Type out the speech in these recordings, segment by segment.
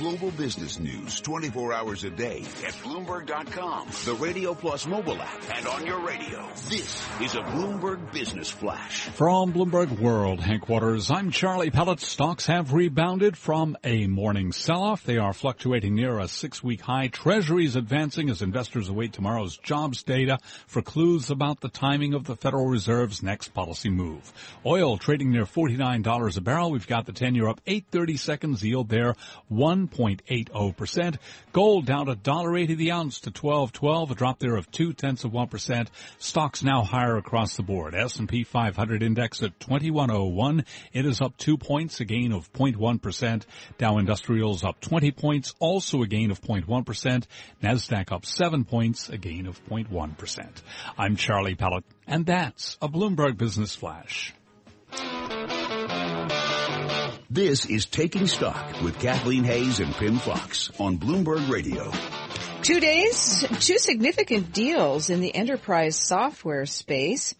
Global business news 24 hours a day at Bloomberg.com, the Radio Plus mobile app, and on your radio. This is a Bloomberg Business Flash. From Bloomberg World Headquarters, I'm Charlie Pellett. Stocks have rebounded from a morning sell-off. They are fluctuating near a six-week high. Treasuries advancing as investors await tomorrow's jobs data for clues about the timing of the Federal Reserve's next policy move. Oil trading near $49 a barrel. We've got the 10-year up 8.30 seconds. Yield there, 1.80%. Gold down $1.80 the ounce to 12.12, a drop there of 0.2%. Stocks now higher across the board. S&P 500 index at 2101. It is up 2 points, a gain of 0.1%. Dow Industrials up 20 points, also a gain of 0.1%. NASDAQ up 7 points, a gain of 0.1%. I'm Charlie Pellett, and that's a Bloomberg Business Flash. This is Taking Stock with Kathleen Hays and Pim Fox on Bloomberg Radio. 2 days, two significant deals in the enterprise software space.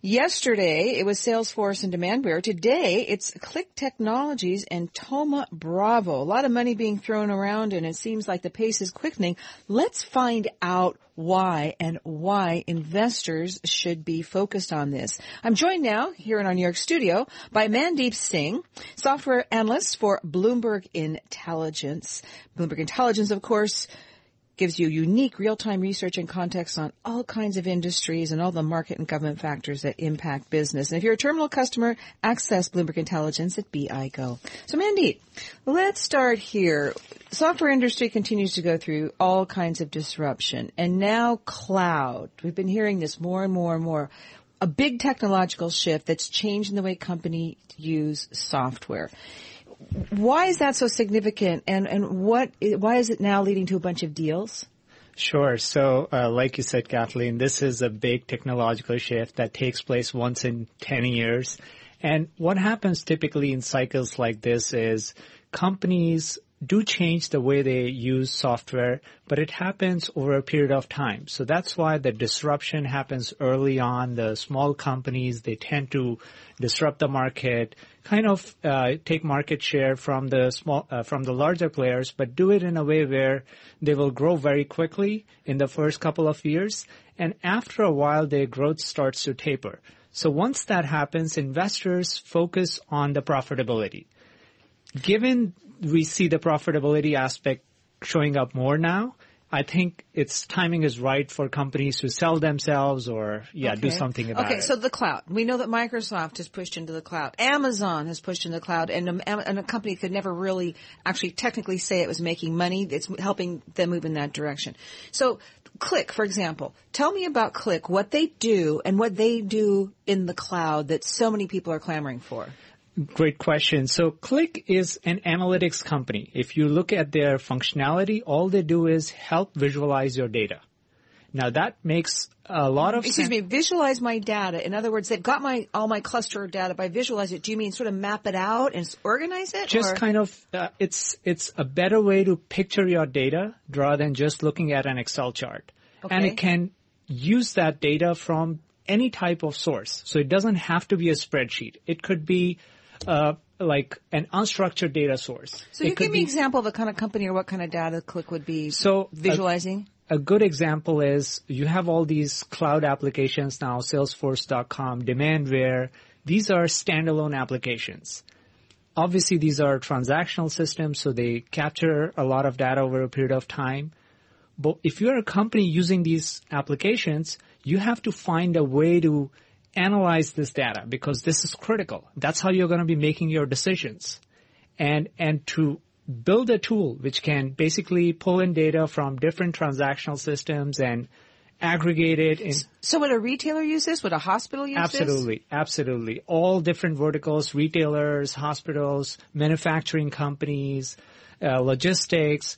Yesterday, it was Salesforce and Demandware. Today, it's Click Technologies and Thoma Bravo. A lot of money being thrown around, and it seems like the pace is quickening. Let's find out why and why investors should be focused on this. I'm joined now here in our New York studio by Mandeep Singh, software analyst for Bloomberg Intelligence. Bloomberg Intelligence, of course, gives you unique real-time research and context on all kinds of industries and all the market and government factors that impact business. And if you're a terminal customer, access Bloomberg Intelligence at BIGO. So, Mandeep, let's start here. Software industry continues to go through all kinds of disruption. And now cloud. We've been hearing this more and more and more. A big technological shift that's changing the way companies use software. Why is that so significant, and why is it now leading to a bunch of deals? Sure. So, like you said, Kathleen, this is a big technological shift that takes place once in 10 years. And what happens typically in cycles like this is companies do change the way they use software, but it happens over a period of time. So that's why the disruption happens early on. The small companies, they tend to disrupt the market, kind of take market share from the small from the larger players, but do it in a way where they will grow very quickly in the first couple of years, and after a while their growth starts to taper. So once that happens, investors focus on the profitability. Given we see the profitability aspect showing up more now, I think its timing is right for companies to sell themselves or, do something about it. Okay, so the cloud. We know that Microsoft has pushed into the cloud. Amazon has pushed into the cloud, and a company could never really actually technically say it was making money. It's helping them move in that direction. So Qlik, for example. Tell me about Qlik, what they do and what they do in the cloud that so many people are clamoring for. Great question. So Qlik is an analytics company. If you look at their functionality, all they do is help visualize your data. Now that makes a lot of sense. Excuse me, visualize my data. In other words, they've got all my cluster data. By visualize it, do you mean sort of map it out and organize it? Just kind of, it's a better way to picture your data rather than just looking at an Excel chart. Okay. And it can use that data from any type of source. So it doesn't have to be a spreadsheet. It could be like an unstructured data source. So you give me an example of a kind of company or what kind of data Qlik would be visualizing? A good example is you have all these cloud applications now, Salesforce.com, Demandware. These are standalone applications. Obviously, these are transactional systems, so they capture a lot of data over a period of time. But if you're a company using these applications, you have to find a way to analyze this data because this is critical. That's how you're going to be making your decisions. And to build a tool which can basically pull in data from different transactional systems and aggregate it. So would a retailer use this? Would a hospital use this? Absolutely. All different verticals, retailers, hospitals, manufacturing companies, logistics,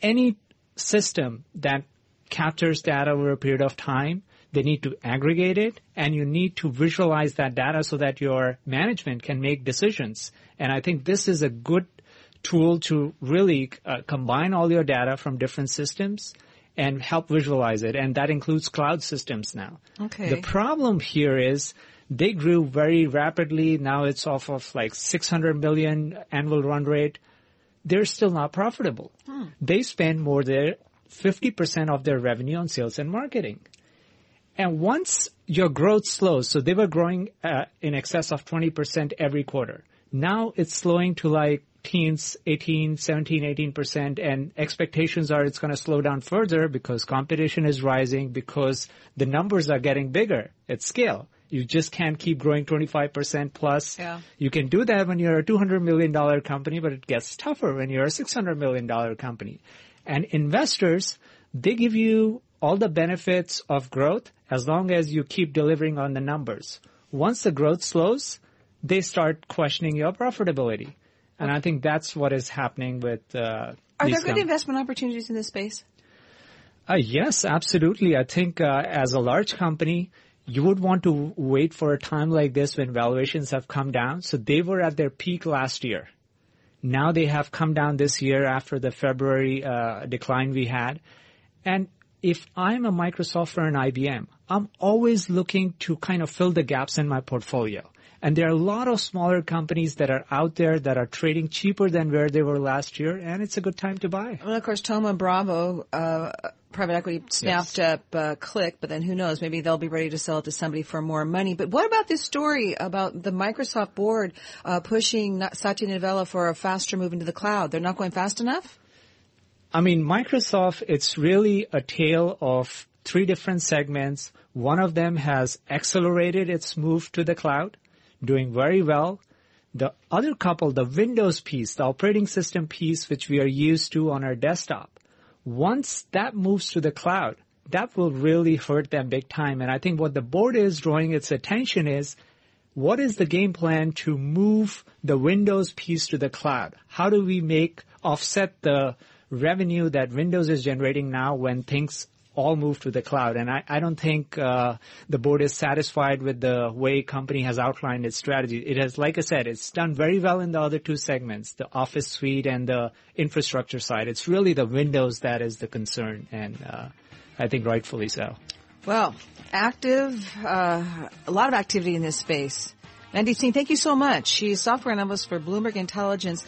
any system that captures data over a period of time, they need to aggregate it, and you need to visualize that data so that your management can make decisions. And I think this is a good tool to really combine all your data from different systems and help visualize it. And that includes cloud systems now. Okay. The problem here is they grew very rapidly. Now it's off of like $600 million annual run rate. They're still not profitable. Hmm. They spend more than 50% of their revenue on sales and marketing. And once your growth slows, so they were growing in excess of 20% every quarter. Now it's slowing to like teens, 18%, and expectations are it's going to slow down further because competition is rising, because the numbers are getting bigger at scale. You just can't keep growing 25% plus. Yeah. You can do that when you're a $200 million company, but it gets tougher when you're a $600 million company. And investors, they give you all the benefits of growth as long as you keep delivering on the numbers. Once the growth slows, they start questioning your profitability. And I think that's what is happening with Are there good investment opportunities in this space? Yes, absolutely. I think as a large company, you would want to wait for a time like this when valuations have come down. So they were at their peak last year. Now they have come down this year after the February decline we had. And if I'm a Microsoft or an IBM, I'm always looking to kind of fill the gaps in my portfolio. And there are a lot of smaller companies that are out there that are trading cheaper than where they were last year, and it's a good time to buy. Well, of course, Thoma Bravo, private equity snapped up Qlik, but then who knows? Maybe they'll be ready to sell it to somebody for more money. But what about this story about the Microsoft board pushing Satya Nadella for a faster move into the cloud? They're not going fast enough? I mean, Microsoft, it's really a tale of three different segments. One of them has accelerated its move to the cloud, doing very well. The other couple, the Windows piece, the operating system piece, which we are used to on our desktop, once that moves to the cloud, that will really hurt them big time. And I think what the board is drawing its attention is, what is the game plan to move the Windows piece to the cloud? How do we offset the revenue that Windows is generating now when things all move to the cloud? And I don't think the board is satisfied with the way company has outlined its strategy. It has, like I said, it's done very well in the other two segments, the Office suite and the infrastructure side. It's really the Windows that is the concern, and I think rightfully so. Well, a lot of activity in this space. Mandeep Singh, thank you so much. She's software analyst for Bloomberg Intelligence,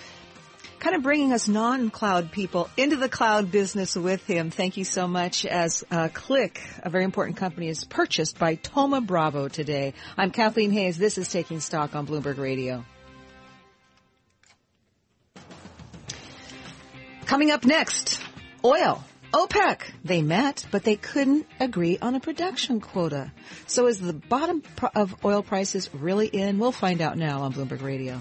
kind of bringing us non-cloud people into the cloud business with him. Thank you so much. As Qlik, a very important company, is purchased by Thoma Bravo today. I'm Kathleen Hayes. This is Taking Stock on Bloomberg Radio. Coming up next, oil. OPEC. They met, but they couldn't agree on a production quota. So is the bottom of oil prices really in? We'll find out now on Bloomberg Radio.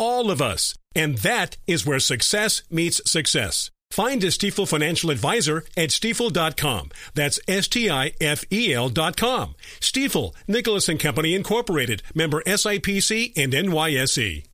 all of us. And that is where success meets success. Find a Stifel financial advisor at stifel.com. That's STIFEL.com. Stifel, Nicholas and Company Incorporated, member SIPC and NYSE.